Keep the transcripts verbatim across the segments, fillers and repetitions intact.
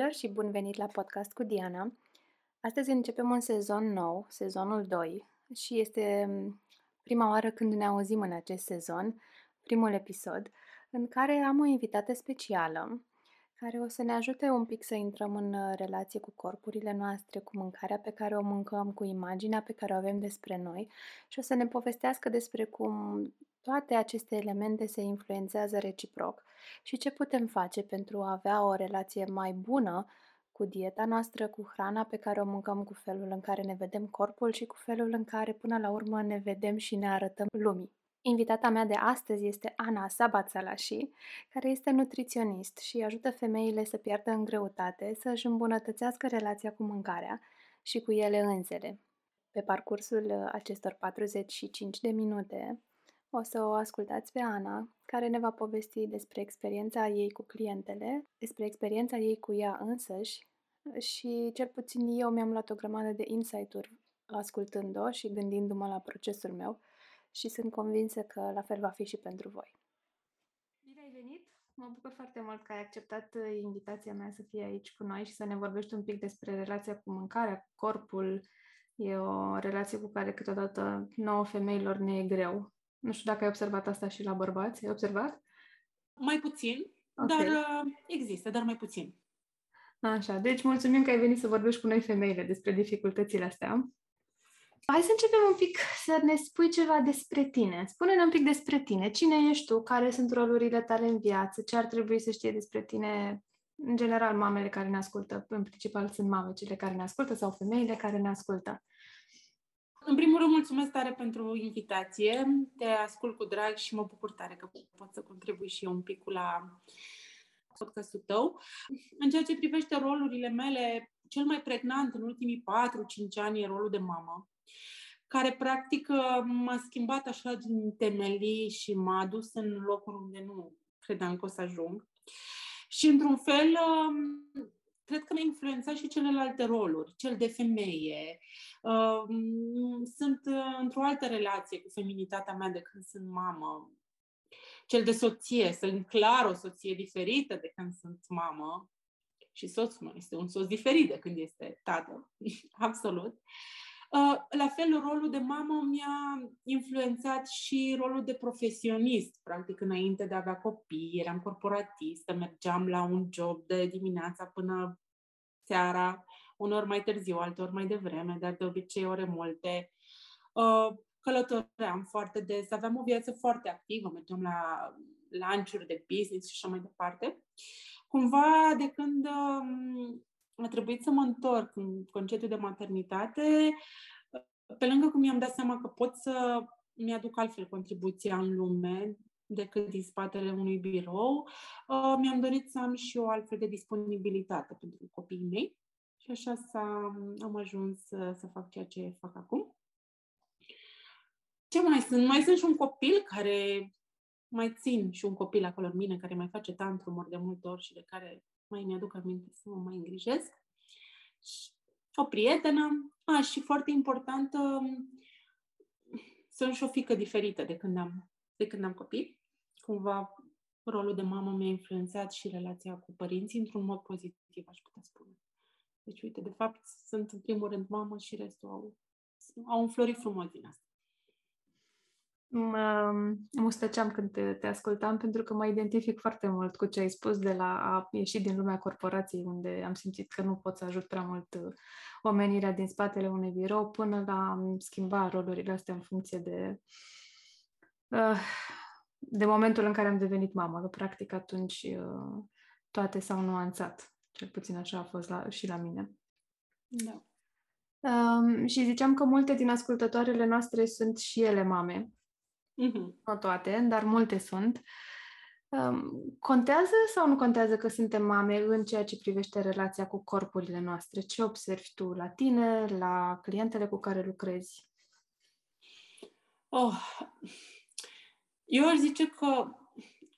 Dragilor și bun venit la podcast cu Diana. Astăzi începem un sezon nou, sezonul doi, și este prima oară când ne auzim în acest sezon, primul episod, în care am o invitată specială care o să ne ajute un pic să intrăm în relație cu corpurile noastre, cu mâncarea pe care o mâncăm, cu imaginea pe care o avem despre noi și o să ne povestească despre cum toate aceste elemente se influențează reciproc și ce putem face pentru a avea o relație mai bună cu dieta noastră, cu hrana pe care o mâncăm, cu felul în care ne vedem corpul și cu felul în care până la urmă ne vedem și ne arătăm lumii. Invitata mea de astăzi este Ana Sabat-Sălași, care este nutriționist și ajută femeile să piardă în greutate, să își îmbunătățească relația cu mâncarea și cu ele însele. Pe parcursul acestor patruzeci și cinci de minute o să o ascultați pe Ana, care ne va povesti despre experiența ei cu clientele, despre experiența ei cu ea însăși și cel puțin eu mi-am luat o grămadă de insight-uri ascultând-o și gândindu-mă la procesul meu și sunt convinsă că la fel va fi și pentru voi. Bine ai venit! Mă bucur foarte mult că ai acceptat invitația mea să fii aici cu noi și să ne vorbești un pic despre relația cu mâncarea, cu corpul. E o relație cu care câteodată nouă femeilor ne e greu. Nu știu dacă ai observat asta și la bărbați. Ai observat? Mai puțin, okay. Dar există, dar mai puțin. Așa, deci mulțumim că ai venit să vorbești cu noi femeile despre dificultățile astea. Hai să începem un pic să ne spui ceva despre tine. Spune-ne un pic despre tine. Cine ești tu? Care sunt rolurile tale în viață? Ce ar trebui să știe despre tine? În general, mamele care ne ascultă, în principal sunt mame cele care ne ascultă sau femeile care ne ascultă. În primul rând, mulțumesc tare pentru invitație. Te ascult cu drag și mă bucur tare că pot să contribui și eu un pic la podcastul tău. În ceea ce privește rolurile mele, cel mai pregnant în ultimii patru-cinci ani e rolul de mamă, care practic m-a schimbat așa din temelii și m-a adus în locuri unde nu credeam că o să ajung. Și într-un fel, cred că m-a influențat și celelalte roluri, cel de femeie. Sunt într-o altă relație cu feminitatea mea de când sunt mamă. Cel de soție, sunt clar o soție diferită de când sunt mamă. Și soțul meu este un soț diferit de când este tată, absolut. La fel, rolul de mamă mi-a influențat și rolul de profesionist. Practic, înainte de a avea copii, eram corporatistă, mergeam la un job de dimineața până seara, uneori mai târziu, alteori mai devreme, dar de obicei ore multe. Călătoream foarte des, aveam o viață foarte activă, mergeam la lunch-uri de business și așa mai departe. Cumva, de când a trebuit să mă întorc în concediu de maternitate, pe lângă cum mi-am dat seama că pot să mi-aduc altfel contribuția în lume decât din spatele unui birou, mi-am dorit să am și o altfel de disponibilitate pentru copiii mei și așa s-a, am ajuns să, să fac ceea ce fac acum. Ce mai sunt? Mai sunt și un copil care... Mai țin și un copil acolo în mine care mai face tantrumuri de multe ori și de care mai mi-aduc aminte să mă mai îngrijesc. Și o prietenă. A, și foarte importantă, sunt și o fiică diferită de când am, de când am copii. Cumva rolul de mamă mi-a influențat și relația cu părinții într-un mod pozitiv, aș putea spune. Deci, uite, de fapt, sunt în primul rând mamă și restul au, au înflorit frumos din asta. Mă mustăceam când te, te ascultam pentru că mă identific foarte mult cu ce ai spus de la a ieși din lumea corporației unde am simțit că nu pot să ajut prea mult omenirea din spatele unui birou până la schimba rolurile astea în funcție de, de momentul în care am devenit mamă. Că practic atunci toate s-au nuanțat. Cel puțin așa a fost la, și la mine. Da. Um, și ziceam că multe din ascultătoarele noastre sunt și ele mame. Nu toate, dar multe sunt. Contează sau nu contează că suntem mame în ceea ce privește relația cu corpurile noastre? Ce observi tu la tine, la clientele cu care lucrezi? Oh, eu aș zice că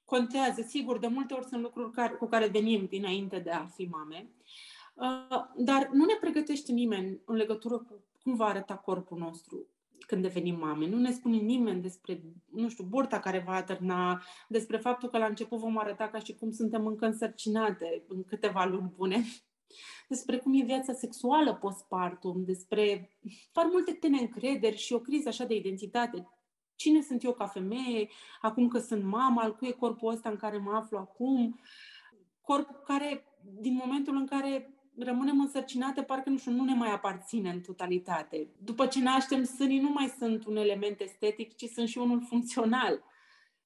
contează, sigur, de multe ori sunt lucruri cu care venim dinainte de a fi mame, dar nu ne pregătește nimeni în legătură cu cum va arăta corpul nostru când devenim mame. Nu ne spune nimeni despre, nu știu, burta care va atârna, despre faptul că la început vom arăta ca și cum suntem încă însărcinate în câteva luni bune despre cum e viața sexuală postpartum, despre par multe neîncrederi și o criză așa de identitate. Cine sunt eu ca femeie, acum că sunt mama, al cui e corpul ăsta în care mă aflu acum, corp care, din momentul în care rămânem însărcinate, parcă nu știu, nu ne mai aparține în totalitate. După ce naștem, sânii nu mai sunt un element estetic, ci sunt și unul funcțional.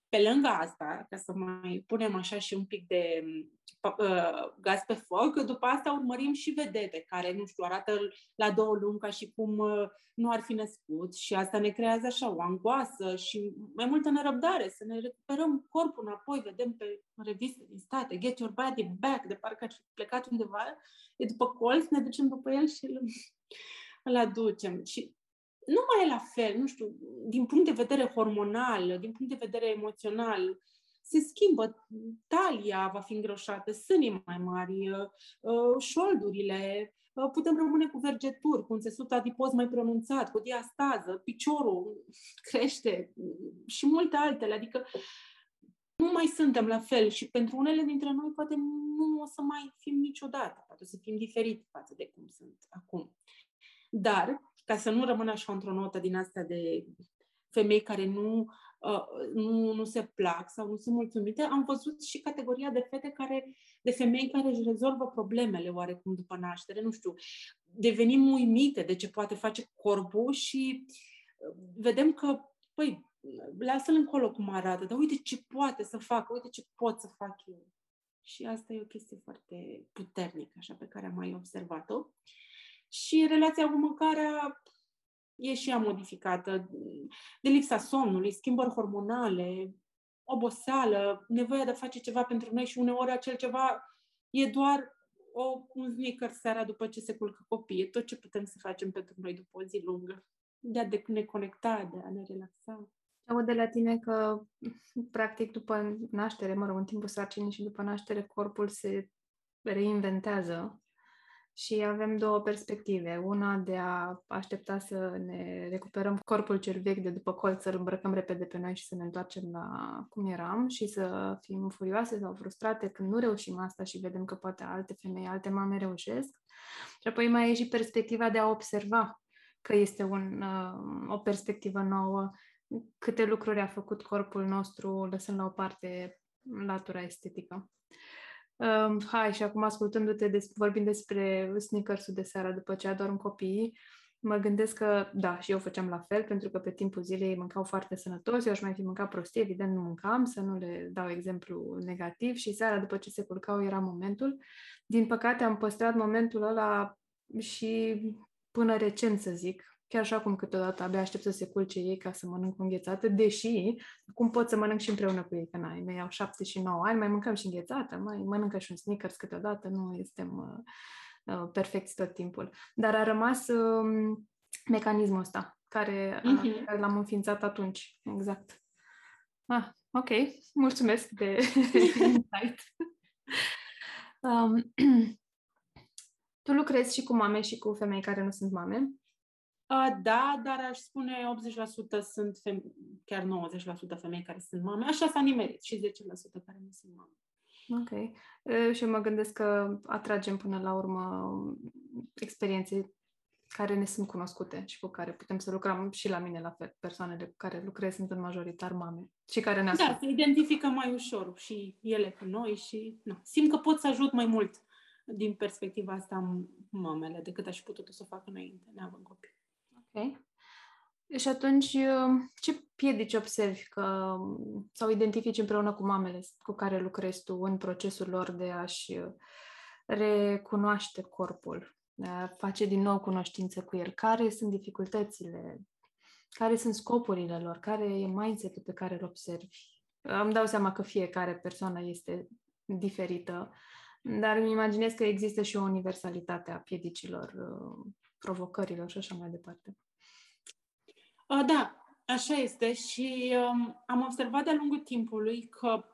Pe lângă asta, ca să mai punem așa și un pic de uh, gaz pe foc, după asta urmărim și vedete care, nu știu, arată la două luni ca și cum uh, nu ar fi născut și asta ne creează așa o angoasă și mai multă nerăbdare, să ne recuperăm corpul înapoi, vedem pe reviste din state, Get Your Body Back, de parcă ar fi plecat undeva, e după colț, ne ducem după el și îl, îl aducem. Și nu mai e la fel, nu știu, din punct de vedere hormonal, din punct de vedere emoțional, se schimbă, talia va fi îngroșată, sânii mai mari, șoldurile, putem rămâne cu vergeturi, cu un țesut adipos mai pronunțat, cu diastază, piciorul crește și multe altele, adică nu mai suntem la fel și pentru unele dintre noi poate nu o să mai fim niciodată, poate o să fim diferiți față de cum sunt acum. Dar, ca să nu rămână așa într-o notă din asta de femei care nu, uh, nu, nu se plac sau nu sunt mulțumite, am văzut și categoria de fete care, de femei care își rezolvă problemele oarecum după naștere, nu știu, devenim uimite de ce poate face corpul și vedem că, păi, lasă-l încolo cum arată, dar uite ce poate să facă, uite ce pot să fac eu. Și asta e o chestie foarte puternică, așa, pe care am mai observat-o. Și relația cu mâncarea e și ea modificată. De lipsa somnului, schimbări hormonale, oboseală, nevoia de a face ceva pentru noi și uneori acel ceva e doar o, un snicker seara după ce se culcă copiii. Tot ce putem să facem pentru noi după o zi lungă. De a ne conecta, de a ne relaxa. Aud de la tine că, practic, după naștere, mă rog, în timpul sarcinii și după naștere, corpul se reinventează. Și avem două perspective. Una de a aștepta să ne recuperăm corpul cel vechi de după colț, să îl îmbrăcăm repede pe noi și să ne întoarcem la cum eram și să fim furioase sau frustrate când nu reușim asta și vedem că poate alte femei, alte mame reușesc. Și apoi mai e și perspectiva de a observa că este un, o perspectivă nouă, câte lucruri a făcut corpul nostru, lăsând la o parte latura estetică. Um, hai, și acum ascultându-te, des- vorbind despre sneakers-ul de seara după ce adorm copiii, mă gândesc că, da, și eu făceam la fel, pentru că pe timpul zilei mâncau foarte sănătos, eu aș mai fi mâncat prostii, evident nu mâncam, să nu le dau exemplu negativ, și seara după ce se culcau era momentul. Din păcate am păstrat momentul ăla și până recent, să zic. Chiar și acum câteodată abia aștept să se culce ei ca să mănânc înghețată, deși cum pot să mănânc și împreună cu ei, că n-ai, mei au șapte și nouă ani, mai mâncăm și înghețată, mai mănâncă și un Snickers câteodată, nu suntem uh, perfecți tot timpul. Dar a rămas uh, mecanismul ăsta, care uh-huh. l-am înființat atunci, exact. Ah, ok, mulțumesc de insight. um, tu lucrezi și cu mame și cu femei care nu sunt mame? Da, dar aș spune optzeci la sută sunt femei, chiar nouăzeci la sută femei care sunt mame. Așa s-a nimerit și zece la sută care nu sunt mame. Ok. Și eu mă gândesc că atragem până la urmă experiențe care ne sunt cunoscute și cu care putem să lucrăm și la mine la fel. Persoanele cu care lucrez sunt în majoritar mame și care ne ascultă. Da, se identifică mai ușor și ele cu noi și no, simt că pot să ajut mai mult din perspectiva asta mamele decât aș putut să o fac înainte, neavând copii. Okay. Și atunci, ce piedici observi că, sau identifici împreună cu mamele cu care lucrezi tu în procesul lor de a-și recunoaște corpul, de a face din nou cunoștință cu el? Care sunt dificultățile? Care sunt scopurile lor? Care e mindset-ul pe care îl observi? Îmi dau seama că fiecare persoană este diferită, dar îmi imaginez că există și o universalitate a piedicilor, provocărilor și așa mai departe. Da, așa este și um, am observat de-a lungul timpului că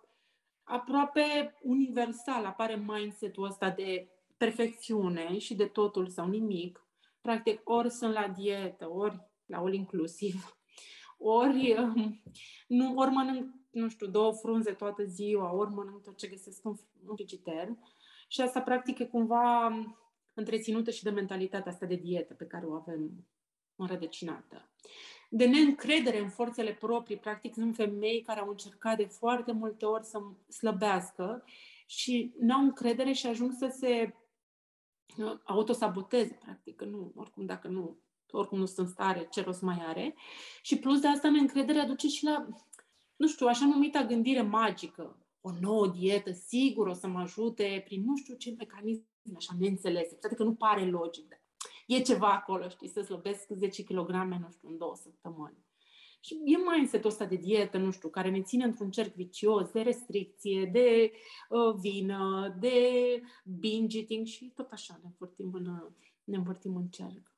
aproape universal apare mindset-ul ăsta de perfecțiune și de totul sau nimic. Practic, ori sunt la dietă, ori la all inclusiv, ori, um, nu, ori mănânc, nu știu, două frunze toată ziua, ori mănânc tot ce găsesc în frigider. Și asta, practic, e cumva întreținută și de mentalitatea asta de dietă pe care o avem înrădăcinată. De neîncredere în forțele proprii, practic sunt femei care au încercat de foarte multe ori să slăbească și n-au încredere și ajung să se autosaboteze, practic, că nu, oricum dacă nu, oricum nu sunt stare, ce rost mai are. Și plus de asta neîncrederea duce și la, nu știu, așa numită gândire magică. O nouă dietă, sigur, o să mă ajute prin nu știu ce mecanisme așa neînțelese. Poate că nu pare logic, dar e ceva acolo, știi, să slăbesc zece kilograme, nu știu, în două săptămâni. Și e mindset-ul ăsta de dietă, nu știu, care ne ține într-un cerc vicios de restricție, de uh, vină, de binge eating și tot așa ne învârtim în, ne învârtim în cerc.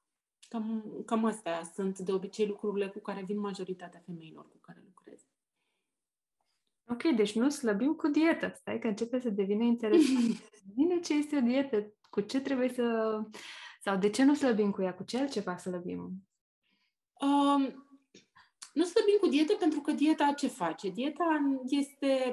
Cam, cam astea sunt de obicei lucrurile cu care vin majoritatea femeilor cu care lucrez. Ok, deci nu slăbim cu dietă. Stai că începe să devină interesant. Bine, ce este o dietă? Cu ce trebuie să... Sau de ce nu slăbim cu ea? Cu ce altceva slăbim? Um, nu slăbim cu dietă pentru că dieta ce face? Dieta este...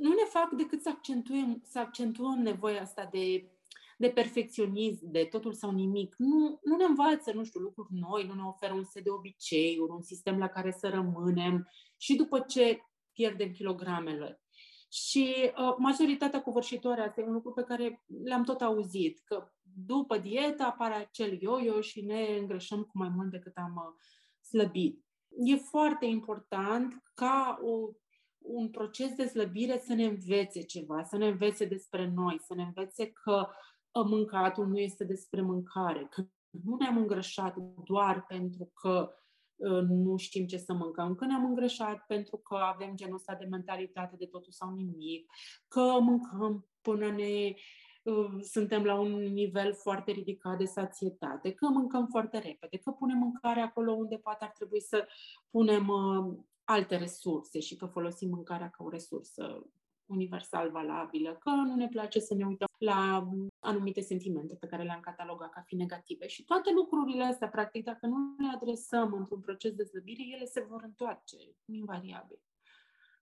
Nu ne fac decât să accentuăm, să accentuăm nevoia asta de, de perfecționism, de totul sau nimic. Nu, nu ne învață, nu știu, lucruri noi, nu ne oferă un set de obiceiuri, un sistem la care să rămânem și după ce pierdem kilogramele. Și uh, majoritatea covârșitoare, asta e un lucru pe care le-am tot auzit, că după dietă apare acel yo-yo și ne îngrășăm cu mai mult decât am uh, slăbit. E foarte important ca o, un proces de slăbire să ne învețe ceva, să ne învețe despre noi, să ne învețe că uh, mâncatul nu este despre mâncare, că nu ne-am îngrășat doar pentru că nu știm ce să mâncăm, că ne-am îngrășat pentru că avem genul ăsta de mentalitate de totul sau nimic, că mâncăm până ne uh, suntem la un nivel foarte ridicat de sațietate, că mâncăm foarte repede, că punem mâncarea acolo unde poate ar trebui să punem uh, alte resurse și că folosim mâncarea ca o resursă universal valabilă, că nu ne place să ne uităm la anumite sentimente pe care le-am catalogat ca fi negative. Și toate lucrurile astea, practic, dacă nu le adresăm într-un proces de slăbire, ele se vor întoarce, invariabil.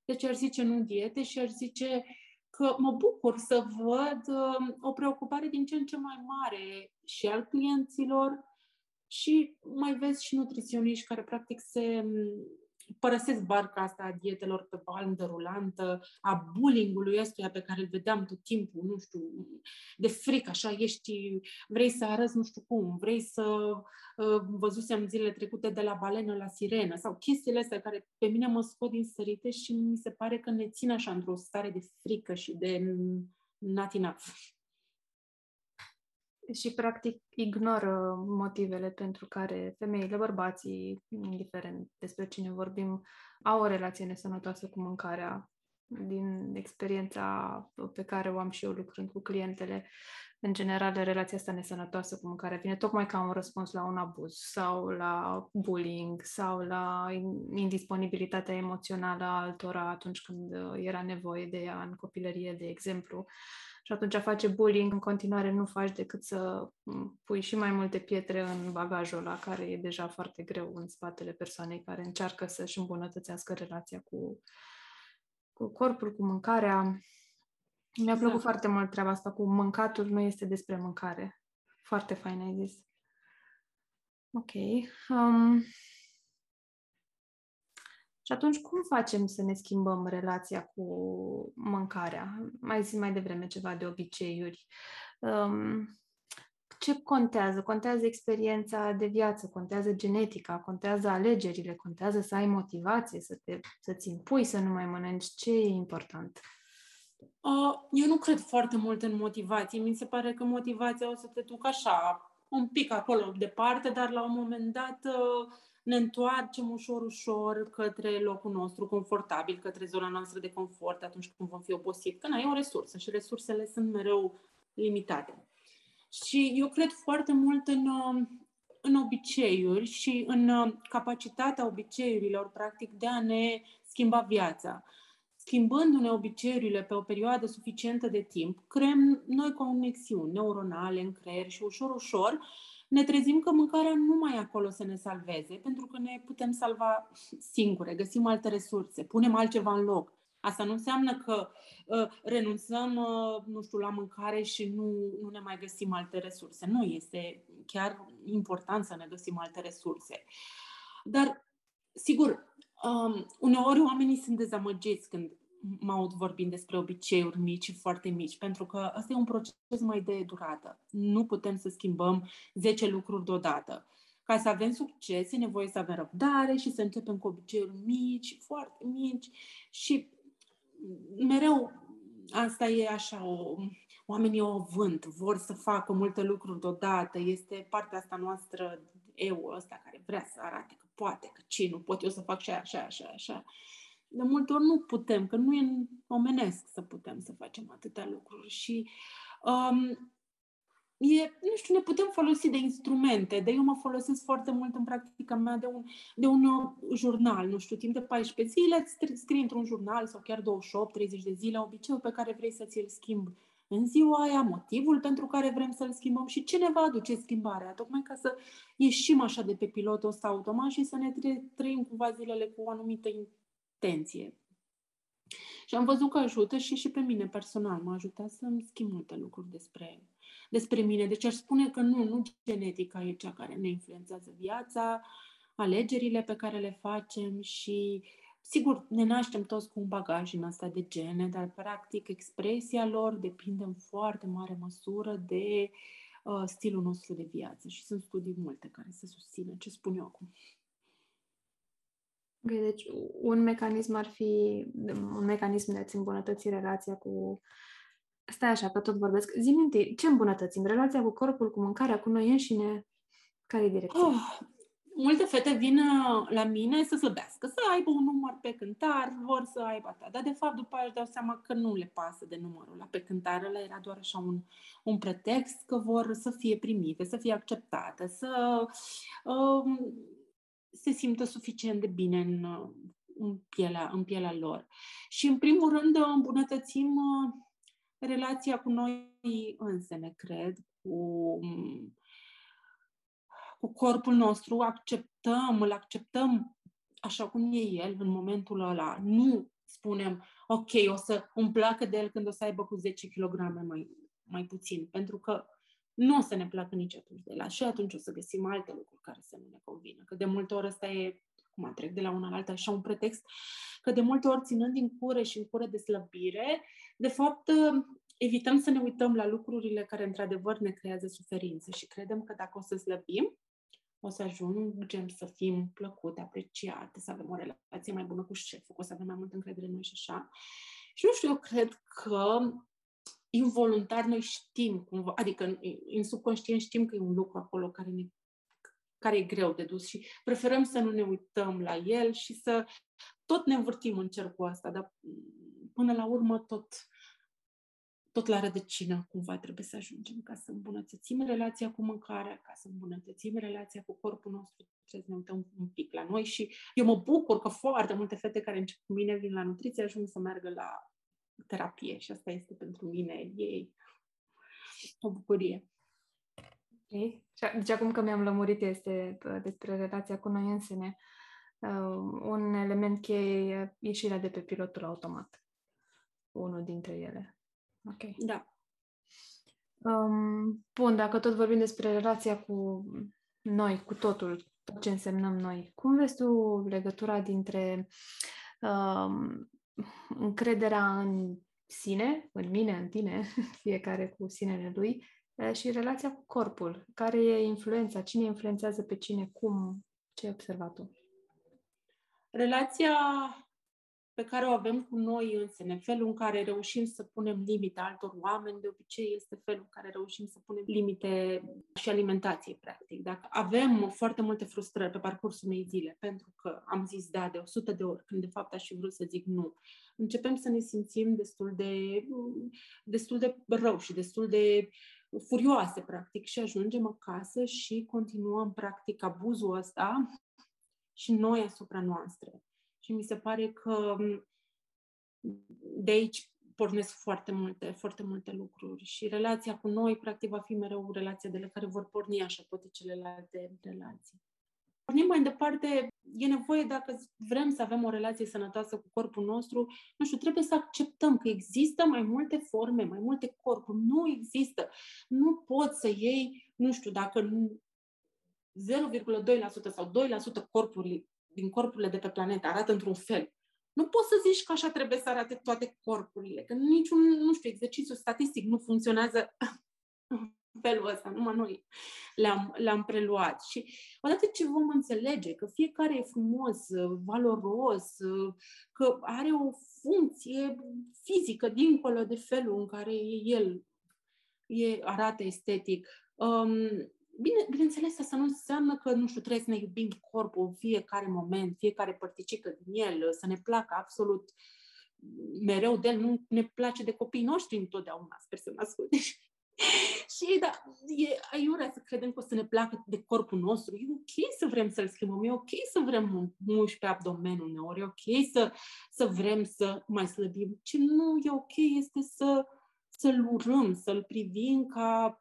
Deci aș zice nu diete și aș zice că mă bucur să văd o preocupare din ce în ce mai mare și al clienților și mai vezi și nutriționiști care, practic, se... părăsesc barca asta a dietelor pe bandă rulantă, a bullying-ului ăstuia pe care îl vedeam tot timpul, nu știu, de frică, așa, ești, vrei să arăți nu știu cum, vrei să văzusem zilele trecute de la balenă la sirenă, sau chestiile astea care pe mine mă scot din sărite și mi se pare că ne țin așa într-o stare de frică și de not enough. Și, practic, ignoră motivele pentru care femeile, bărbații, indiferent despre cine vorbim, au o relație nesănătoasă cu mâncarea. Din experiența pe care o am și eu lucrând cu clientele, în general, relația asta nesănătoasă cu mâncarea vine tocmai ca un răspuns la un abuz sau la bullying sau la indisponibilitatea emoțională a altora atunci când era nevoie de ea în copilărie, de exemplu. Și atunci face bullying, în continuare nu faci decât să pui și mai multe pietre în bagajul ăla, care e deja foarte greu în spatele persoanei care încearcă să-și îmbunătățească relația cu, cu corpul, cu mâncarea. Mi-a plăcut exact. Foarte mult treaba asta cu mâncatul nu este despre mâncare. Foarte fain ai zis. Ok. Um... Și atunci, cum facem să ne schimbăm relația cu mâncarea? Mai zis mai devreme ceva de obiceiuri. Um, ce contează? Contează experiența de viață, contează genetica, contează alegerile, contează să ai motivație, să te, să-ți impui să nu mai mănânci. Ce e important? Uh, eu nu cred foarte mult în motivație. Mi se pare că motivația o să te ducă așa, un pic acolo departe, dar la un moment dat... Uh... ne întoarcem ușor-ușor către locul nostru confortabil, către zona noastră de confort atunci când vom fi obosit. Că na, e o resursă și resursele sunt mereu limitate. Și eu cred foarte mult în, în obiceiuri și în capacitatea obiceiurilor, practic, de a ne schimba viața. Schimbându-ne obiceiurile pe o perioadă suficientă de timp, creăm noi conexiuni neuronale în creier și ușor-ușor ne trezim că mâncarea nu mai e acolo să ne salveze, pentru că ne putem salva singure, găsim alte resurse, punem altceva în loc. Asta nu înseamnă că uh, renunțăm, uh, nu știu, la mâncare și nu, nu ne mai găsim alte resurse. Nu, este chiar important să ne găsim alte resurse. Dar, sigur, um, uneori oamenii sunt dezamăgiți când mă aud vorbind despre obiceiuri mici și foarte mici, pentru că ăsta e un proces mai de durată. Nu putem să schimbăm zece lucruri deodată. Ca să avem succes, e nevoie să avem răbdare și să începem cu obiceiuri mici, foarte mici. Și mereu asta e așa, o, oamenii o vând, vor să facă multe lucruri deodată. Este partea asta noastră, eu ăsta care vrea să arate că poate, că ce, nu pot eu să fac și aia, și aia, și aia, și aia. De multe ori nu putem, că nu e omenesc să putem să facem atâtea lucruri. Și um, e, nu știu, ne putem folosi de instrumente, de eu mă folosesc foarte mult în practica mea de un, de un jurnal, nu știu, timp de paisprezece zile scrii într-un jurnal sau chiar douăzeci și opt, treizeci de zile obiceiul pe care vrei să ți-l schimbi în ziua aia, motivul pentru care vrem să-l schimbăm și ce ne va aduce schimbarea, tocmai ca să ieșim așa de pe pilotul ăsta automat și să ne trăim cumva zilele cu o anumită intenție. Și am văzut că ajută și, și pe mine personal, m-a ajutat să-mi schimb multe lucruri despre despre mine. Deci aș spune că nu, nu genetica e cea care ne influențează viața, alegerile pe care le facem și, sigur, ne naștem toți cu un bagaj în asta de gene, dar, practic, expresia lor depinde în foarte mare măsură de uh, stilul nostru de viață și sunt studii multe care se susțină ce spun eu acum. Okay, deci un mecanism ar fi, un mecanism de a-ți îmbunătăți relația cu... Stai așa, că tot vorbesc. Zi-mi întâi, ce îmbunătățim? Relația cu corpul, cu mâncarea, cu noi înșine? Care e direcția? Oh, multe fete vin la mine să slăbească, să aibă un număr pe cântar, vor să aibă atât. Dar, de fapt, după aia își dau seama că nu le pasă de numărul ăla pe cântar. Ăla era doar așa un, un pretext că vor să fie primite, să fie acceptate, să uh, se simtă suficient de bine în, în, pielea, în pielea lor. Și, în primul rând, îmbunătățim... Uh, relația cu noi însene, cred, cu, cu corpul nostru, acceptăm, îl acceptăm așa cum e el în momentul ăla. Nu spunem, ok, o să îmi placă de el când o să aibă cu zece kilograme mai, mai puțin, pentru că nu o să ne placă nici atunci de el. Și atunci o să găsim alte lucruri care să nu ne convină. Că de multe ori ăsta e, cum trec de la una la alta, așa un pretext, că de multe ori, ținând din cure și în cure de slăbire, de fapt, evităm să ne uităm la lucrurile care, într-adevăr, ne creează suferință și credem că dacă o să slăbim, o să ajungem să fim plăcute, apreciate, să avem o relație mai bună cu șeful, că o să avem mai multă încredere în noi și așa. Și nu știu, eu cred că involuntar noi știm, cumva, adică în subconștient știm că e un lucru acolo care ne care e greu de dus și preferăm să nu ne uităm la el și să tot ne învârtim în cercul ăsta, dar până la urmă tot, tot la rădăcină cumva trebuie să ajungem ca să îmbunătățim relația cu mâncarea, ca să îmbunătățim relația cu corpul nostru, trebuie să ne uităm un pic la noi și eu mă bucur că foarte multe fete care încep cu mine vin la nutriție ajung să meargă la terapie și asta este pentru mine ei o bucurie. Okay. Deci acum că mi-am lămurit este despre relația cu noi însene, un element cheie e ieșirea de pe pilotul automat. Unul dintre ele. Ok. Da. Um, bun, dacă tot vorbim despre relația cu noi, cu totul, tot ce însemnăm noi, cum vezi tu legătura dintre um, încrederea în sine, în mine, în tine, fiecare cu sinele lui, și relația cu corpul. Care e influența? Cine influențează pe cine? Cum? Ce ai observat tu? Relația pe care o avem cu noi însene, felul în care reușim să punem limite altor oameni, de obicei este felul în care reușim să punem limite și alimentației, practic. Dacă avem foarte multe frustrări pe parcursul unei zile, pentru că am zis da de o sută de ori, când de fapt aș fi vrut să zic nu, începem să ne simțim destul de, destul de rău și destul de furioase, practic, și ajungem acasă și continuăm, practic, abuzul ăsta și noi asupra noastră. Și mi se pare că de aici pornesc foarte multe, foarte multe lucruri. Și relația cu noi, practic, va fi mereu relația de la care vor porni așa toate celelalte relații. Pornim mai departe, e nevoie, dacă vrem să avem o relație sănătoasă cu corpul nostru, nu știu, trebuie să acceptăm că există mai multe forme, mai multe corpuri. Nu există. Nu poți să iei, nu știu, dacă zero virgulă doi la sută sau doi la sută corpuri, din corpurile de pe planetă arată într-un fel. Nu poți să zici că așa trebuie să arate toate corpurile, că niciun, nu știu, exercițiu statistic nu funcționează în felul ăsta, numai noi le-am, le-am preluat. Și odată ce vom înțelege că fiecare e frumos, valoros, că are o funcție fizică dincolo de felul în care el e, arată estetic, um, Bine, bineînțeles, asta nu înseamnă că, nu știu, trebuie să ne iubim corpul în fiecare moment, fiecare părticică din el, să ne placă absolut mereu de el, nu ne place de copiii noștri întotdeauna, sper să mă asculte. Și, da, e aiurea să credem că o să ne placă de corpul nostru. E ok să vrem să-l schimbăm, e ok să vrem mușchi pe abdomen uneori, e ok să, să vrem să mai slăbim. Ce nu e ok este să, să-l urâm, să-l privim ca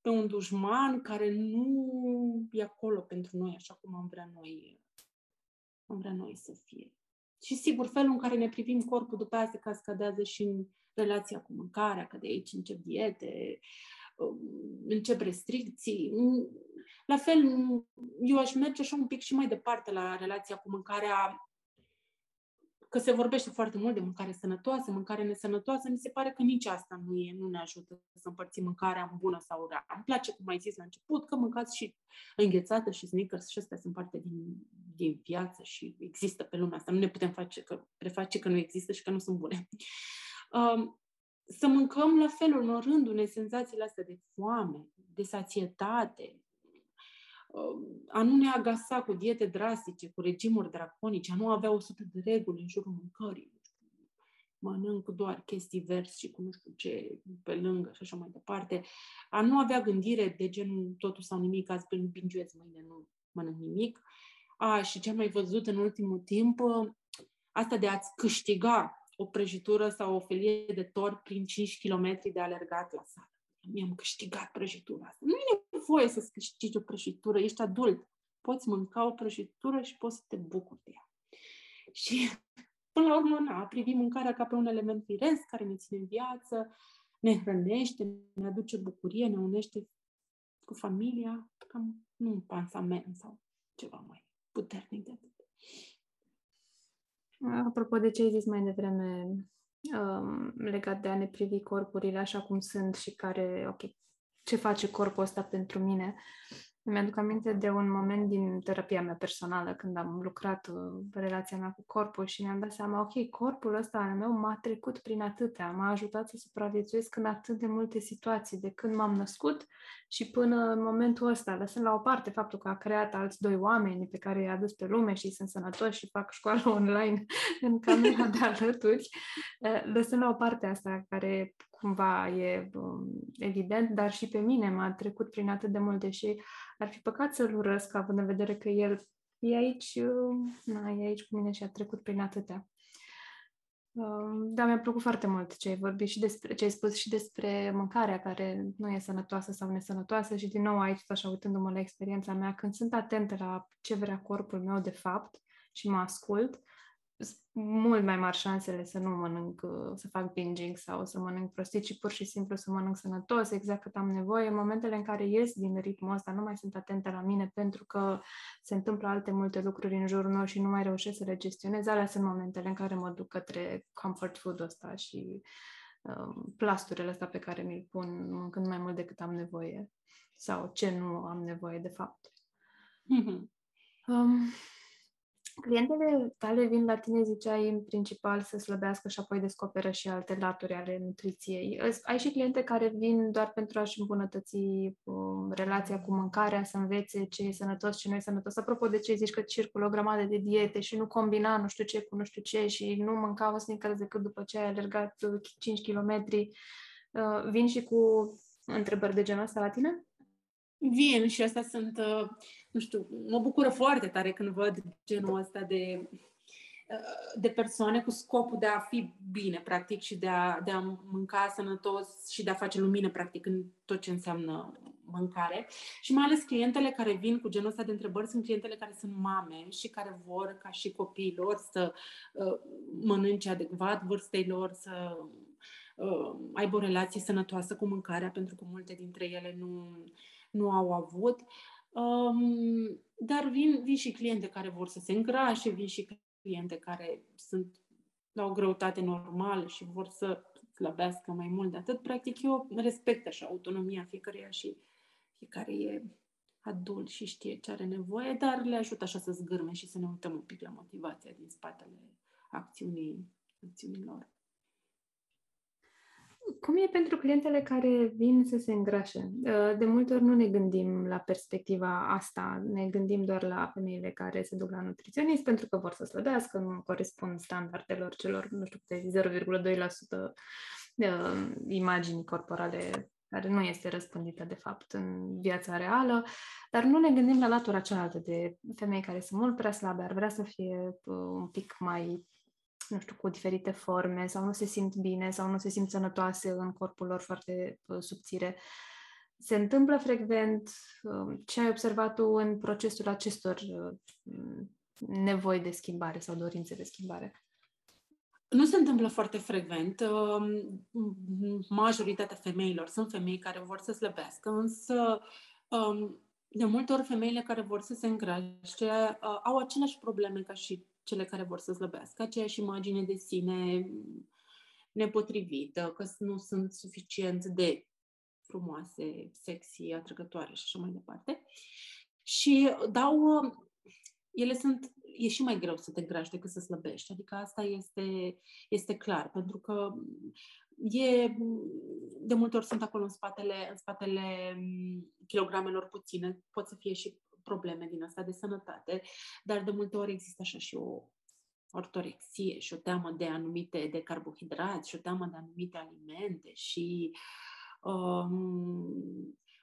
pe un dușman care nu e acolo pentru noi așa cum am vrea noi, am vrea noi să fie. Și sigur, felul în care ne privim corpul după aia se cascadează și în relația cu mâncarea, că de aici încep diete, încep restricții. La fel, eu aș merge așa un pic și mai departe la relația cu mâncarea, că se vorbește foarte mult de mâncare sănătoasă, mâncare nesănătoasă, mi se pare că nici asta nu e, nu ne ajută să împărțim mâncarea în bună sau rea. Îmi place, cum ai zis la început, că mâncați și înghețată și Snickers și astea sunt parte din, din viață și există pe lumea asta. Nu ne putem face că, preface că nu există și că nu sunt bune. Um, să mâncăm la fel, onorându-ne senzațiile astea de foame, de sațietate, a nu ne agasa cu diete drastice, cu regimuri draconice, a nu avea o sută de reguli în jurul mâncării. Mănânc doar chestii verzi și cu nu știu ce pe lângă și așa mai departe. A nu avea gândire de genul totul sau nimic, azi bingiuiesc, mâine nu mănânc nimic. A, și ce am mai văzut în ultimul timp, asta de a-ți câștiga o prăjitură sau o felie de tort prin cinci kilometri de alergat la sală. Mi-am câștigat prăjitura asta. Nu e nevoie să-ți câștigi o prăjitură, ești adult. Poți mânca o prăjitură și poți să te bucuri de ea. Și până la urmă, na, privim mâncarea ca pe un element firesc care ne ține în viață, ne hrănește, ne aduce bucurie, ne unește cu familia, cam nu un pansament sau ceva mai puternic de atât. Apropo de ce ai zis mai devreme, legat de a ne privi corpurile așa cum sunt și care, ok, ce face corpul ăsta pentru mine? Mi-aduc aminte de un moment din terapia mea personală, când am lucrat relația mea cu corpul și mi-am dat seama, ok, corpul ăsta al meu m-a trecut prin atâtea, m-a ajutat să supraviețuiesc în atât de multe situații, de când m-am născut și până în momentul ăsta, lăsând la o parte faptul că a creat alți doi oameni pe care i-a adus pe lume și sunt sănătoși și fac școală online în camera de alături, lăsând la o parte asta care cumva e evident, dar și pe mine m-a trecut prin atât de multe și ar fi păcat să-l urăsc, având în vedere că el e aici, na, e aici cu mine și a trecut prin atâtea. Dar mi-a plăcut foarte mult ce ai vorbit și despre, ce ai spus și despre mâncarea care nu e sănătoasă sau nesănătoasă și din nou aici, așa uitându-mă la experiența mea, când sunt atentă la ce vrea corpul meu de fapt și mă ascult, mult mai mari șansele să nu mănânc, să fac binging sau să mănânc prostit, ci pur și simplu să mănânc sănătos, exact cât am nevoie. În momentele în care ies din ritmul ăsta, nu mai sunt atentă la mine pentru că se întâmplă alte multe lucruri în jurul meu și nu mai reușesc să le gestionez. Alea sunt momentele în care mă duc către comfort food-ul ăsta și um, plasturele astea pe care mi-l pun mâncând mai mult decât am nevoie sau ce nu am nevoie de fapt. Mm-hmm. Um, Clientele tale vin la tine, ziceai, în principal să slăbească și apoi descoperă și alte laturi ale nutriției. Ai și cliente care vin doar pentru a-și îmbunătăți um, relația cu mâncarea, să învețe ce e sănătos, ce nu e sănătos. Apropo de ce zici că circulă o grămadă de diete și nu combina nu știu ce cu nu știu ce și nu mânca o Snickers decât după ce ai alergat cinci kilometri, uh, vin și cu întrebări de genul ăsta la tine? Vin și astea sunt, nu știu, mă bucură foarte tare când văd genul ăsta de, de persoane cu scopul de a fi bine, practic, și de a, de a mânca sănătos și de a face lumină, practic, în tot ce înseamnă mâncare. Și mai ales clientele care vin cu genul ăsta de întrebări sunt clientele care sunt mame și care vor ca și copiii lor să uh, mănânce adecvat vârstei lor, să uh, aibă o relație sănătoasă cu mâncarea, pentru că multe dintre ele nu, nu au avut. Um, dar vin, vin și cliente care vor să se îngrașe, vin și cliente care sunt la o greutate normală și vor să slăbească mai mult de atât. Practic, eu respect așa autonomia fiecăruia și fiecare e adult și știe ce are nevoie, dar le ajută așa să zgârme și să ne uităm un pic la motivația din spatele acțiunii, acțiunilor. Cum e pentru clientele care vin să se îngrașe? De multe ori nu ne gândim la perspectiva asta, ne gândim doar la femeile care se duc la nutriționist pentru că vor să slăbească, nu corespund standardelor celor, nu știu, zero virgulă doi la sută imaginii corporale care nu este răspândită, de fapt, în viața reală, dar nu ne gândim la latura cealaltă de femei care sunt mult prea slabe, ar vrea să fie un pic mai... nu știu, cu diferite forme, sau nu se simt bine, sau nu se simt sănătoase în corpul lor foarte uh, subțire. Se întâmplă frecvent. Uh, ce ai observat tu în procesul acestor uh, nevoi de schimbare sau dorințe de schimbare? Nu se întâmplă foarte frecvent. Uh, majoritatea femeilor sunt femei care vor să slăbească, însă uh, de multe ori femeile care vor să se îngrașe uh, au aceleași probleme ca și cele care vor să slăbească, aceeași imagine de sine nepotrivită, că nu sunt suficient de frumoase, sexy, atrăgătoare și așa mai departe. Și dau, ele sunt, e și mai greu să te îngrași decât să slăbești, adică asta este, este clar, pentru că e, de multe ori sunt acolo în spatele, în spatele kilogramelor puține, pot să fie și probleme din asta de sănătate, dar de multe ori există așa și o ortorexie și o teamă de anumite de carbohidrați și o teamă de anumite alimente și um,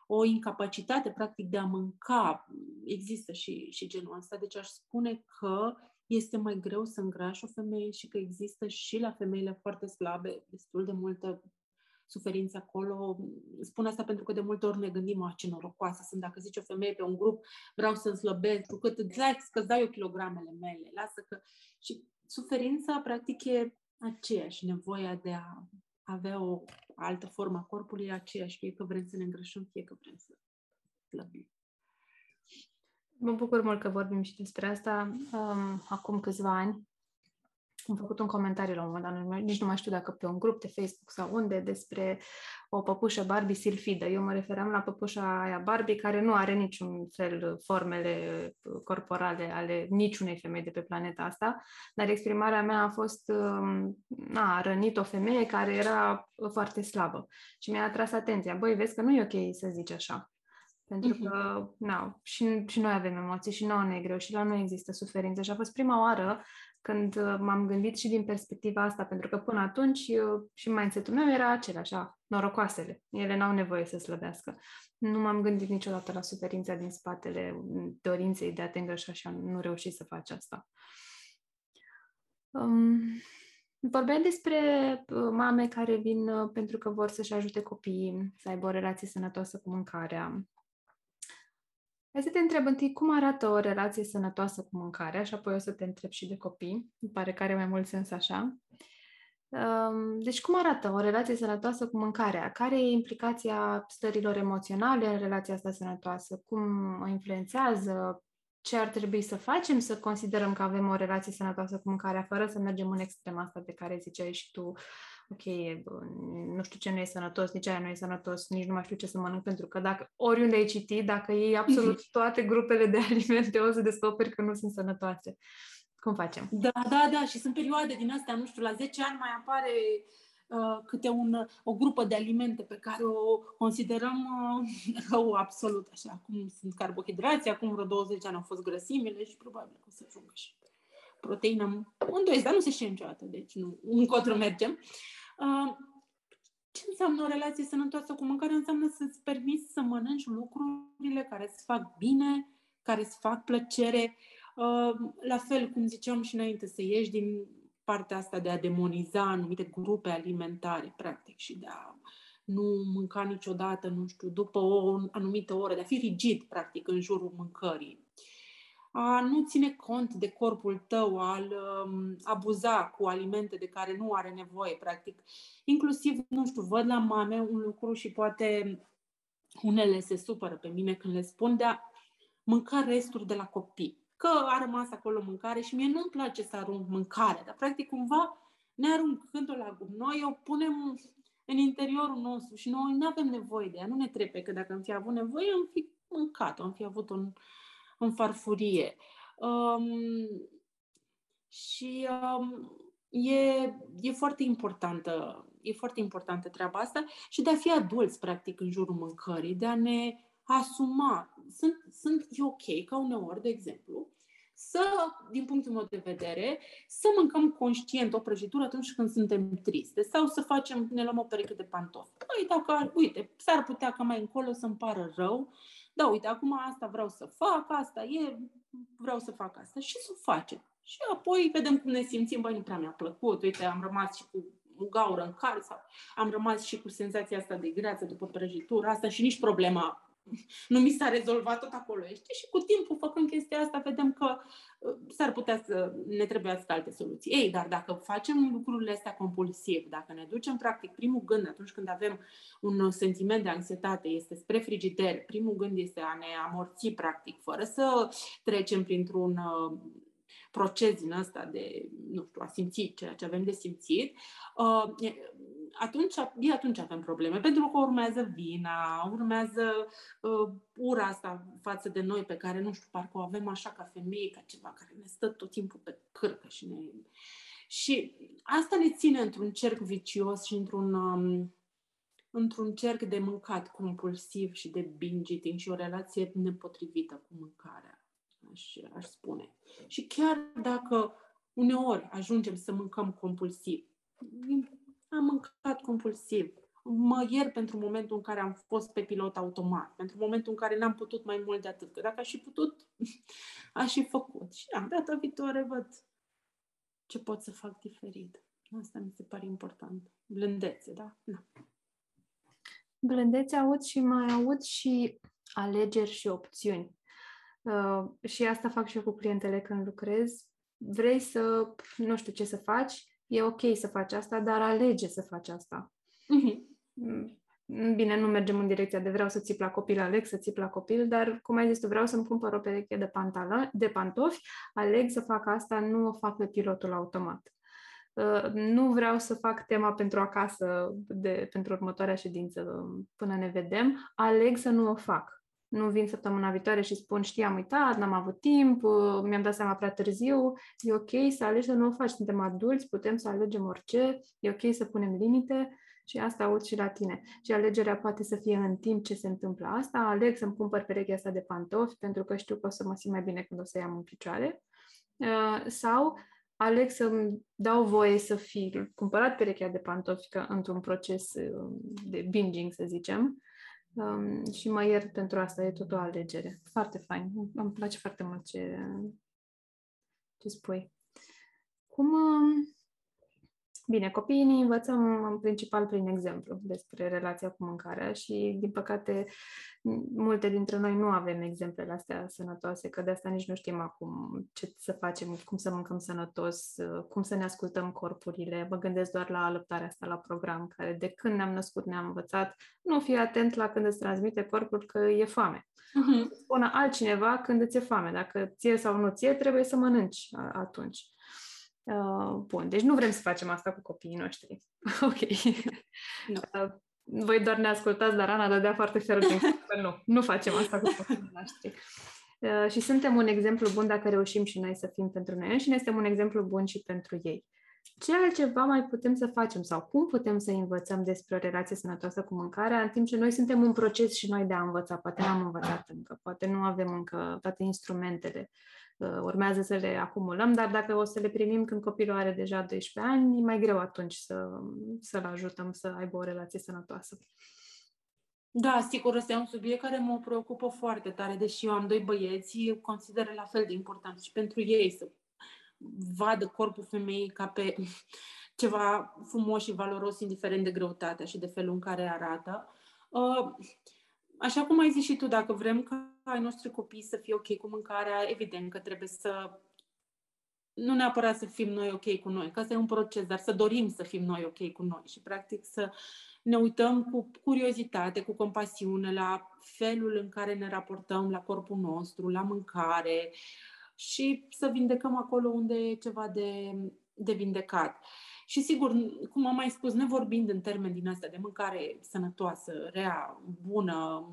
o incapacitate practic de a mânca. Există și, și genul ăsta, deci aș spune că este mai greu să îngrași o femeie și că există și la femeile foarte slabe destul de multă suferință acolo. Spun asta pentru că de multe ori ne gândim, a, ce norocoasă sunt, dacă zice o femeie pe un grup, vreau să-mi slăbesc, cu cât îți las că-ți dau eu kilogramele mele, lasă că... Și suferința, practic, e aceeași, nevoia de a avea o altă formă a corpului, aceeași, fie că vrem să ne îngrășăm, fie că vrem să slăbim. Mă bucur mult că vorbim și despre asta. Um, acum câțiva ani, am făcut un comentariu la un moment dat, nici nu mai știu dacă pe un grup de Facebook sau unde, despre o păpușă Barbie silfidă. Eu mă refeream la păpușa aia Barbie, care nu are niciun fel formele corporale ale niciunei femei de pe planeta asta, dar exprimarea mea a fost, a rănit o femeie care era foarte slabă. Și mi-a atras atenția. Băi, vezi că nu e ok să zici așa. Pentru că, na, și, și noi avem emoții și nouă ne e greu și la noi există suferință. Și a fost prima oară când m-am gândit și din perspectiva asta, pentru că până atunci eu, și mindset-ul meu era acela, așa, norocoasele. Ele n-au nevoie să slăbească. Nu m-am gândit niciodată la suferința din spatele dorinței de a te îngrășa și a nu reuși să faci asta. Um... Vorbeam despre mame care vin pentru că vor să-și ajute copiii, să aibă o relație sănătoasă cu mâncarea. Hai să te întreb întâi cum arată o relație sănătoasă cu mâncarea și apoi o să te întreb și de copii. Îmi pare că are mai mult sens așa. Deci cum arată o relație sănătoasă cu mâncarea? Care e implicația stărilor emoționale în relația asta sănătoasă? Cum o influențează? Ce ar trebui să facem să considerăm că avem o relație sănătoasă cu mâncarea, fără să mergem în extrema asta de care ziceai și tu, ok, nu știu ce nu e sănătos, nici aia nu e sănătos, nici nu mai știu ce să mănânc, pentru că dacă oriunde ai citit, dacă iei absolut toate grupele de alimente, o să descoperi că nu sunt sănătoase. Cum facem? Da, da, da, și sunt perioade din astea, nu știu, la zece ani mai apare uh, câte un, o grupă de alimente pe care o considerăm uh, rău absolut, așa, acum sunt carbohidrații, acum vreo douăzeci de ani au fost grăsimile și probabil că o să ajungă și proteină în douăzeci, dar nu se știe niciodată, deci nu, încotro mergem. Uh, ce înseamnă o relație sănătoasă cu mâncarea? Înseamnă să-ți permiți să mănânci lucrurile care îți fac bine, care îți fac plăcere. Uh, la fel, cum ziceam și înainte, să ieși din partea asta de a demoniza anumite grupe alimentare, practic, și de a nu mânca niciodată, nu știu, după o anumită oră, de a fi rigid, practic, în jurul mâncării, a nu ține cont de corpul tău, al abuza cu alimente de care nu are nevoie, practic. Inclusiv, nu știu, văd la mame un lucru și poate unele se supără pe mine când le spun de a mânca resturi de la copii. Că a rămas acolo mâncare și mie nu-mi place să arunc mâncare, dar practic cumva ne aruncând-o la gunoi, o punem în interiorul nostru și noi nu avem nevoie de ea, nu ne trebuie, că dacă am fi avut nevoie, am fi mâncat-o, am fi avut-o în, în farfurie. Um, și um, e, e foarte importantă, e foarte importantă treaba asta și de a fi adulți, practic, în jurul mâncării, de a ne asuma. Sunt, sunt e ok ca uneori, de exemplu, să, din punctul meu de vedere, să mâncăm conștient o prăjitură atunci când suntem triste sau să facem, ne luăm o pereche de pantofi. Păi, dacă, uite, s-ar putea ca mai încolo să-mi pară rău, dar uite, acum asta vreau să fac, asta e, vreau să fac asta și să o facem. Și apoi vedem cum ne simțim, băi, nu prea mi-a plăcut, uite, am rămas și cu o gaură în cal sau am rămas și cu senzația asta de greață după prăjitură, asta și nici problema nu mi s-a rezolvat, tot acolo ești. Și cu timpul, făcând chestia asta, vedem că s-ar putea să ne trebuiască alte soluții. Ei, dar dacă facem lucrurile astea compulsiv, dacă ne ducem, practic, primul gând atunci când avem un sentiment de anxietate este spre frigider, primul gând este a ne amorți, practic, fără să trecem printr-un proces din ăsta de, nu știu, a simți ceea ce avem de simțit, atunci, atunci avem probleme, pentru că urmează vina, urmează ura asta față de noi pe care, nu știu, parcă o avem așa ca femei, ca ceva care ne stă tot timpul pe cârcă și ne... Și asta ne ține într-un cerc vicios și într-un, într-un cerc de mâncat compulsiv și de binge eating și o relație nepotrivită cu mâncarea. Aș, aș spune. Și chiar dacă uneori ajungem să mâncăm compulsiv, am mâncat compulsiv, mă iert pentru momentul în care am fost pe pilot automat, pentru momentul în care n-am putut mai mult de atât, că dacă aș fi putut, aș fi făcut. Și da, data viitoare văd ce pot să fac diferit. Asta mi se pare important. Blândețe, da? da. Blândețe aud și mai aud și alegeri și opțiuni. Uh, și asta fac și eu cu clientele când lucrez. Vrei să, nu știu ce să faci, e ok să faci asta, dar alege să faci asta. Uh-huh. Bine, nu mergem în direcția de vreau să țip la copil, aleg să țip la copil, dar, cum ai zis tu, vreau să-mi cumpăr o pereche de, pantala, de pantofi, aleg să fac asta, nu o fac pe pilotul automat. Uh, nu vreau să fac tema pentru acasă, de, pentru următoarea ședință, până ne vedem, aleg să nu o fac. Nu vin săptămâna viitoare și spun, știi, am uitat, n-am avut timp, mi-am dat seama prea târziu, e ok să alegi să nu o faci, suntem adulți, putem să alegem orice, e ok să punem limite și asta aud și la tine. Și alegerea poate să fie în timp ce se întâmplă asta, aleg să-mi cumpăr perechea asta de pantofi pentru că știu că o să mă simt mai bine când o să iau în picioare, sau aleg să-mi dau voie să fi cumpărat perechea de pantofi că într-un proces de binging, să zicem, Um, și mă iert pentru asta, e tot o alegere. Foarte fain, îmi place foarte mult ce, ce spui. Cum... Bine, copiii ne învățăm în principal prin exemplu despre relația cu mâncarea și, din păcate, multe dintre noi nu avem exemplele astea sănătoase, că de asta nici nu știm acum ce să facem, cum să mâncăm sănătos, cum să ne ascultăm corpurile. Mă gândesc doar la alăptarea asta la program, care de când ne-am născut ne-am învățat, nu fii atent la când îți transmite corpul că e foame. Uh-huh. Spune altcineva când îți e foame, dacă ție sau nu ție, trebuie să mănânci atunci. Bun, deci nu vrem să facem asta cu copiii noștri. Ok. No. Voi doar ne ascultați, dar Ana dădea foarte fervent că nu, nu facem asta cu copiii noștri. Și suntem un exemplu bun dacă reușim și noi să fim pentru noi și ne suntem un exemplu bun și pentru ei. Ce altceva mai putem să facem sau cum putem să învățăm despre o relație sănătoasă cu mâncarea în timp ce noi suntem în proces și noi de a învăța? Poate n-am învățat încă, poate nu avem încă toate instrumentele. Urmează să le acumulăm, dar dacă o să le primim când copilul are deja doisprezece ani, e mai greu atunci să, să-l ajutăm să aibă o relație sănătoasă. Da, sigur, ăsta e un subiect care mă preocupă foarte tare, deși eu am doi băieți, consider la fel de important și pentru ei să vadă corpul femeii ca pe ceva frumos și valoros, indiferent de greutatea și de felul în care arată. Așa cum ai zis și tu, dacă vrem ca ai noștri copii să fie ok cu mâncarea, evident că trebuie să... Nu neapărat să fim noi ok cu noi, că asta e un proces, dar să dorim să fim noi ok cu noi și, practic, să ne uităm cu curiozitate, cu compasiune la felul în care ne raportăm la corpul nostru, la mâncare și să vindecăm acolo unde e ceva de, de vindecat. Și, sigur, cum am mai spus, ne vorbind în termeni din astea de mâncare sănătoasă, rea, bună,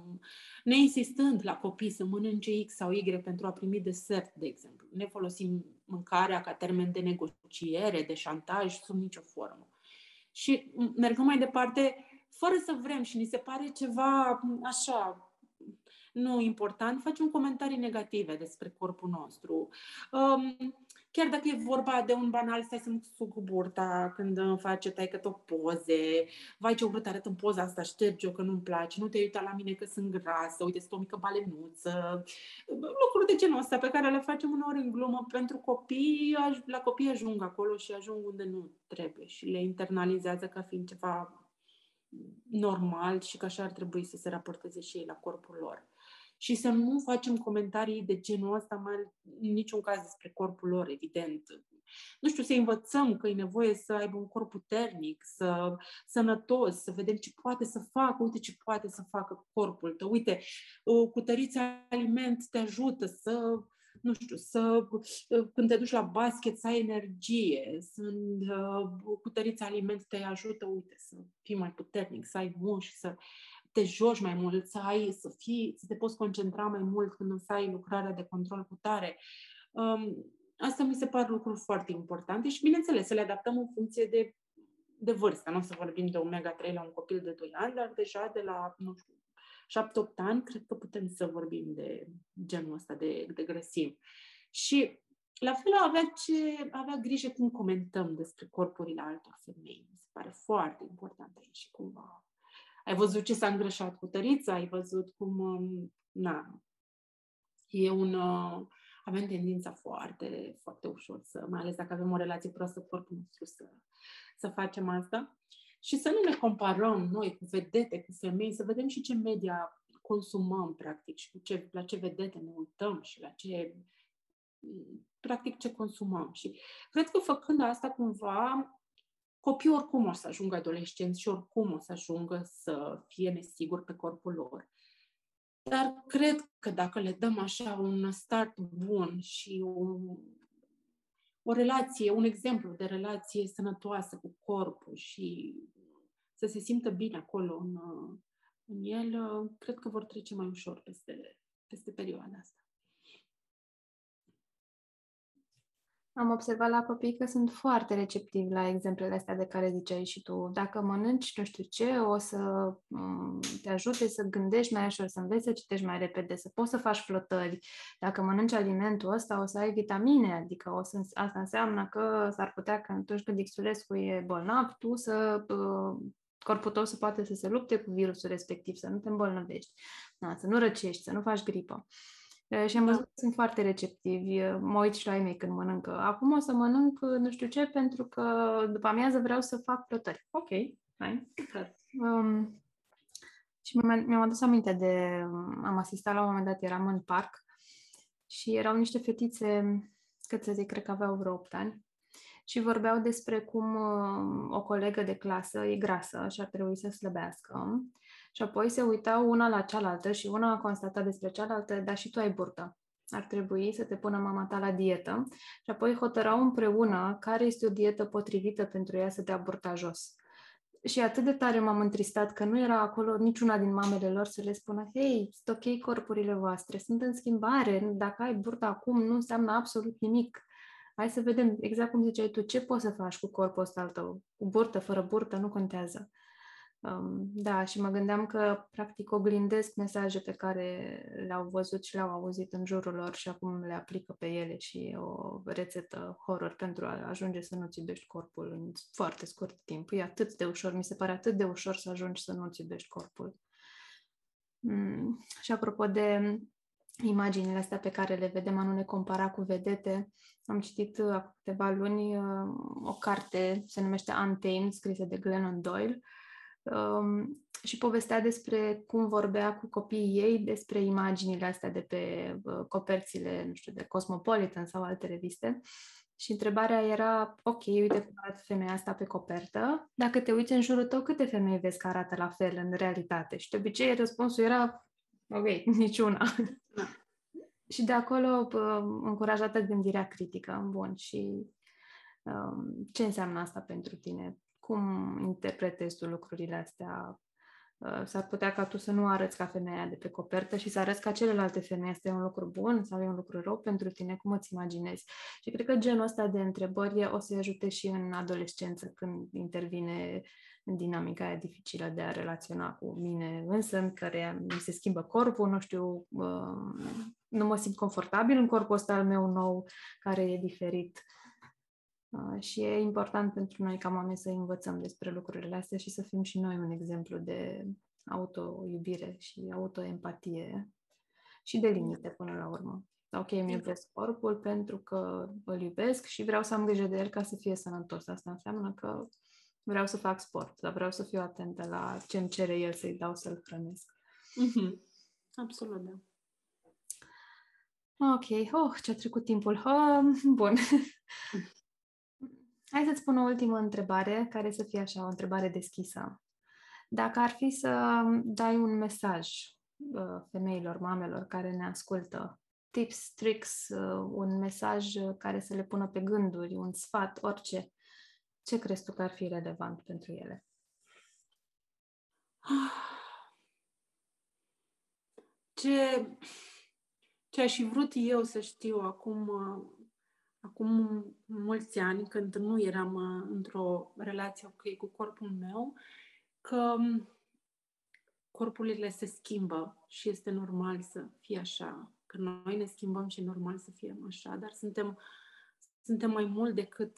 ne insistând la copii să mănânce X sau Y pentru a primi desert, de exemplu. Ne folosim mâncarea ca termen de negociere, de șantaj, sub nicio formă. Și mergăm mai departe fără să vrem și ni se pare ceva așa... nu important, facem comentarii negative despre corpul nostru. Um, chiar dacă e vorba de un banal, stai să-mi suc burta când îmi face taică-tot poze, vai ce urât arăt în poza asta, șterge-o că nu-mi place, nu te uita la mine că sunt grasă, uite, sunt o mică balenuță. Lucruri de genul ăsta pe care le facem uneori în glumă pentru copii, la copii ajung acolo și ajung unde nu trebuie și le internalizează ca fiind ceva normal și că așa ar trebui să se raporteze și ei la corpul lor. Și să nu facem comentarii de genul ăsta, mai în niciun caz despre corpul lor, evident. Nu știu, să învățăm că e nevoie să aibă un corp puternic, să, sănătos, să vedem ce poate să facă, uite ce poate să facă corpul tău, uite, cu tărița aliment te ajută să... nu știu, să, când te duci la basket să ai energie, să, cu tărița aliment te ajută, uite, să fii mai puternic, să ai mușchi, să te joci mai mult, să, ai, să, fii, să te poți concentra mai mult când să ai lucrarea de control cu tare. Um, asta mi se par lucruri foarte importante și, bineînțeles, să le adaptăm în funcție de, de vârstă. Nu o să vorbim de omega trei la un copil de doi ani, dar deja de la, nu știu, șapte opt ani, cred că putem să vorbim de genul ăsta de, de grăsim. Și la fel avea, ce, avea grijă cum comentăm despre corpurile altor femei. Mi se pare foarte important aici și cumva... Ai văzut ce s-a îngrășat cu tărița, ai văzut cum... Na, e un... Avem tendința foarte, foarte ușor să... Mai ales dacă avem o relație proastă cu corpul nostru să, să facem asta. Și să nu ne comparăm noi cu vedete, cu femei, să vedem și ce media consumăm, practic, și cu ce, la ce vedete ne uităm și la ce, practic, ce consumăm. Și cred că făcând asta, cumva, copiii oricum o să ajungă adolescenți și oricum o să ajungă să fie nesiguri pe corpul lor. Dar cred că dacă le dăm așa un start bun și un... o relație, un exemplu de relație sănătoasă cu corpul și să se simtă bine acolo în, în el, cred că vor trece mai ușor peste, peste perioada asta. Am observat la copii că sunt foarte receptivi la exemplele astea de care ziceai și tu. Dacă mănânci nu știu ce, o să te ajute să gândești mai ușor, să înveți să citești mai repede, să poți să faci flotări. Dacă mănânci alimentul ăsta, o să ai vitamine, adică o să, asta înseamnă că s-ar putea că atunci când Xulescu e bolnav, tu să... corpul tău să poate să se lupte cu virusul respectiv, să nu te îmbolnăvești, da, să nu răcești, să nu faci gripă. Și am văzut că sunt foarte receptivi. Mă uit și la ei mei când mănâncă. Acum o să mănânc nu știu ce, pentru că după amiază vreau să fac plătări. Ok, hai. Um, și mi-am adus aminte de... Am asistat la un moment dat, eram în parc și erau niște fetițe, cât să zic, cred că aveau vreo opt ani. Și vorbeau despre cum o colegă de clasă e grasă și ar trebui să slăbească. Și apoi se uitau una la cealaltă și una a constatat despre cealaltă, dar și tu ai burtă. Ar trebui să te pună mama ta la dietă. Și apoi hotărau împreună care este o dietă potrivită pentru ea să dea burta jos. Și atât de tare m-am întristat că nu era acolo niciuna din mamele lor să le spună: hei, sunt ok corpurile voastre, sunt în schimbare, dacă ai burtă acum nu înseamnă absolut nimic. Hai să vedem, exact cum ziceai tu, ce poți să faci cu corpul ăsta al tău. Cu burtă, fără burtă, nu contează. Um, da, și mă gândeam că practic oglindesc mesaje pe care le-au văzut și le-au auzit în jurul lor și acum le aplică pe ele și o rețetă horror pentru a ajunge să nu-ți iubești corpul în foarte scurt timp. E atât de ușor, mi se pare atât de ușor să ajungi să nu-ți iubești corpul. Mm. Și apropo de imaginile astea pe care le vedem, a nu ne compara cu vedete. Am citit acum câteva luni o carte, se numește Untamed, scrisă de Glennon Doyle, și povestea despre cum vorbea cu copiii ei despre imaginile astea de pe coperțile, nu știu, de Cosmopolitan sau alte reviste. Și întrebarea era, ok, uite cum arată femeia asta pe copertă, dacă te uiți în jurul tău, câte femei vezi că arată la fel în realitate? Și de obicei răspunsul era, ok, niciuna. Da. Și de acolo încurajată gândirea critică. Bun, și um, ce înseamnă asta pentru tine? Cum interpretezi tu lucrurile astea? Uh, s-ar putea ca tu să nu arăți ca femeia de pe copertă și să arăți ca celelalte femei. Asta e un lucru bun sau e un lucru rău pentru tine? Cum îți imaginezi? Și cred că genul ăsta de întrebări o să-i ajute și în adolescență, când intervine dinamica aia dificilă de a relaționa cu mine însă, în care mi se schimbă corpul, nu știu, uh, nu mă simt confortabil în corpul ăsta al meu nou, care e diferit. Și e important pentru noi ca mame să învățăm despre lucrurile astea și să fim și noi un exemplu de autoiubire și autoempatie și de limite până la urmă. Ok, îmi iubesc corpul pentru că îl iubesc și vreau să am grijă de el ca să fie sănătos. Asta înseamnă că vreau să fac sport, dar vreau să fiu atentă la ce îmi cere el să-i dau să-l hrănesc. Mm-hmm. Absolut, da. Ok, oh, ce-a trecut timpul. Oh, bun. Hai să-ți pun o ultimă întrebare, care să fie așa, o întrebare deschisă. Dacă ar fi să dai un mesaj femeilor, mamelor care ne ascultă, tips, tricks, un mesaj care să le pună pe gânduri, un sfat, orice, ce crezi tu că ar fi relevant pentru ele? Ce, ce aș fi vrut eu să știu acum... Acum mulți ani, când nu eram într-o relație ok cu corpul meu, că corpurile se schimbă și este normal să fie așa. Că noi ne schimbăm și e normal să fim așa, dar suntem, suntem mai mult decât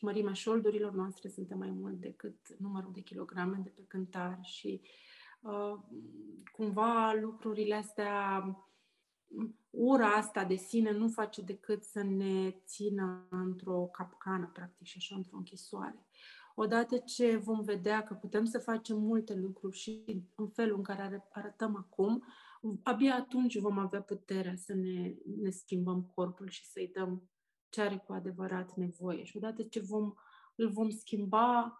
mărimea șoldurilor noastre, suntem mai mult decât numărul de kilograme de pe cântar și uh, cumva lucrurile astea... Ura asta de sine nu face decât să ne țină într-o capcană, practic, și așa, într-o închisoare. Odată ce vom vedea că putem să facem multe lucruri și în felul în care arătăm acum, abia atunci vom avea puterea să ne, ne schimbăm corpul și să-i dăm ce are cu adevărat nevoie. Și odată ce vom, îl vom schimba,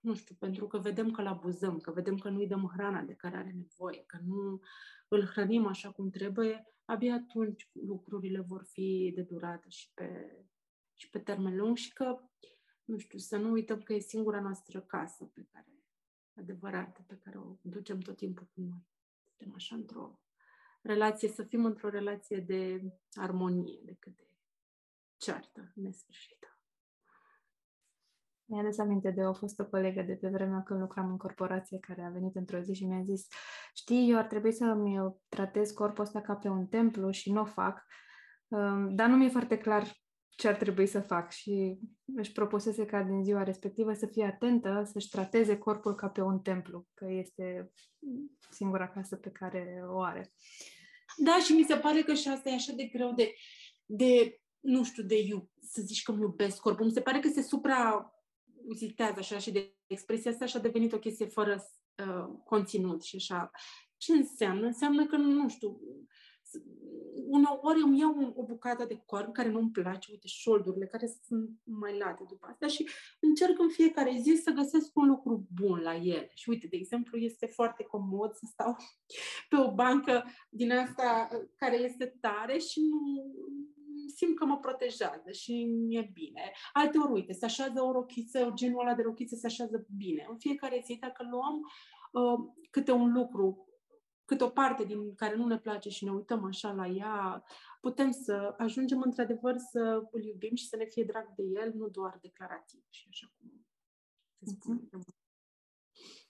nu știu, pentru că vedem că îl abuzăm, că vedem că nu-i dăm hrana de care are nevoie, că nu îl hrănim așa cum trebuie, abia atunci lucrurile vor fi de durată și pe, și pe termen lung și că, nu știu, să nu uităm că e singura noastră casă pe care, adevărată, pe care o ducem tot timpul cu noi. Suntem așa într-o relație, să fim într-o relație de armonie decât de ceartă nesfârșită. Mi-a adus aminte de o fostă colegă de pe vremea când lucram în corporație, care a venit într-o zi și mi-a zis, știi, eu ar trebui să-mi tratez corpul ăsta ca pe un templu și nu o fac, dar nu mi-e foarte clar ce ar trebui să fac. Și își propusese ca din ziua respectivă să fie atentă, să-și trateze corpul ca pe un templu, că este singura casă pe care o are. Da, și mi se pare că și asta e așa de greu de, de nu știu, de iub, să zici că îmi iubesc corpul. Mi se pare că se supra... uzitează așa și de expresia asta și a devenit o chestie fără uh, conținut și așa. Ce înseamnă? Înseamnă că, nu știu, uneori îmi iau o bucată de corp care nu-mi place, uite, șoldurile care sunt mai late după asta și încerc în fiecare zi să găsesc un lucru bun la ele. Și uite, de exemplu, este foarte comod să stau pe o bancă din asta care este tare și nu... simt că mă protejează și mi-e bine. Alteori, uite, se așează o rochiță, genul ăla de rochiță se așează bine. În fiecare zi, dacă luăm uh, câte un lucru, câte o parte din care nu ne place și ne uităm așa la ea, putem să ajungem într-adevăr să îl iubim și să ne fie drag de el, nu doar declarativ și așa cum se spune.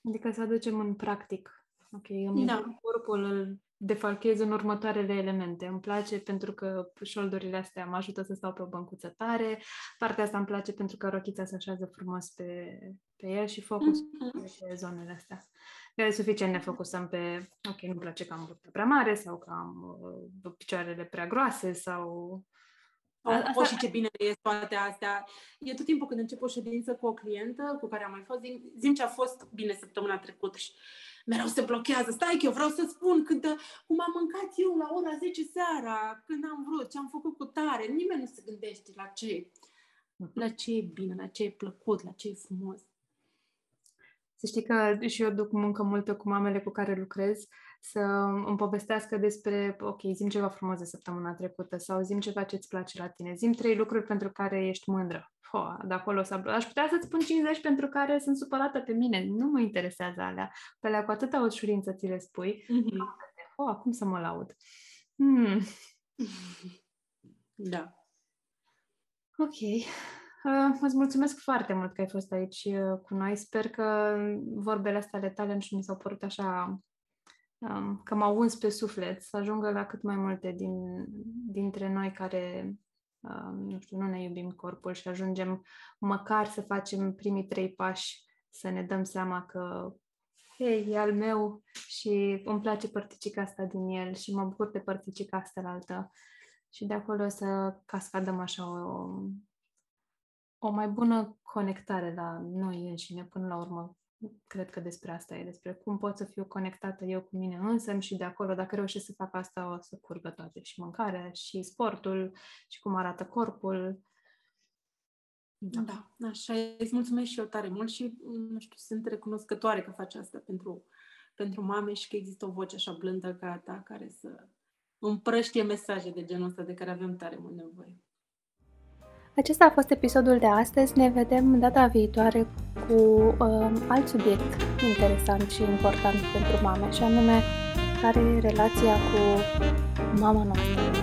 Adică să aducem în practic. Ok, îmi iubim corpul, îl defalchez în următoarele elemente. Îmi place pentru că șoldurile astea mă ajută să stau pe o băncuță tare, partea asta îmi place pentru că rochița se așează frumos pe, pe el și focusul mm-hmm. pe zonele astea. E suficient, ne focusăm pe, ok, nu-mi place că am burtă prea mare sau că am uh, picioarele prea groase sau... O, și ce bine e toate astea. E tot timpul când încep o ședință cu o clientă cu care am mai fost, zim ce a fost bine săptămâna trecută și mereu se blochează. Stai că eu vreau să spun când, cum am mâncat eu la ora zece seara, când am vrut, ce am făcut cu tare. Nimeni nu se gândește la ce, la ce e bine, la ce e plăcut, la ce e frumos. Să știi că și eu duc muncă multă cu mamele cu care lucrez să îmi povestească despre, ok, zi-mi ceva frumos de săptămâna trecută sau zi-mi ceva ce-ți place la tine, zi-mi trei lucruri pentru care ești mândră. Ho, de acolo s-a... Aș putea să-ți spun cincizeci pentru care sunt supărată pe mine, nu mă interesează alea. Pe alea cu atâta ușurință ți le spui. Mm-hmm. Ho, acum să mă laud. Mm. Da. Ok. Uh, îți mulțumesc foarte mult că ai fost aici uh, cu noi. Sper că vorbele astea ale tale nu mi s-au părut așa um, că m-au uns pe suflet, să ajungă la cât mai multe din, dintre noi care uh, nu știu, nu ne iubim corpul și ajungem măcar să facem primii trei pași, să ne dăm seama că hei, e al meu și îmi place părticica asta din el și mă bucur de părticica asta la altă. Și de acolo o să cascadăm așa o o mai bună conectare la noi înșine. Până la urmă, cred că despre asta e, despre cum pot să fiu conectată eu cu mine însămi și de acolo, dacă reușesc să fac asta, o să curgă toate, și mâncarea, și sportul, și cum arată corpul. Da, da, așa e. Îți mulțumesc și eu tare mult și, nu știu, sunt recunoscătoare că faci asta pentru, pentru mame și că există o voce așa blândă ca a ta care să împrăștie mesaje de genul ăsta de care avem tare mult nevoie. Acesta a fost episodul de astăzi. Ne vedem data viitoare cu uh, alt subiect interesant și important pentru mame, și anume care e relația cu mama noastră.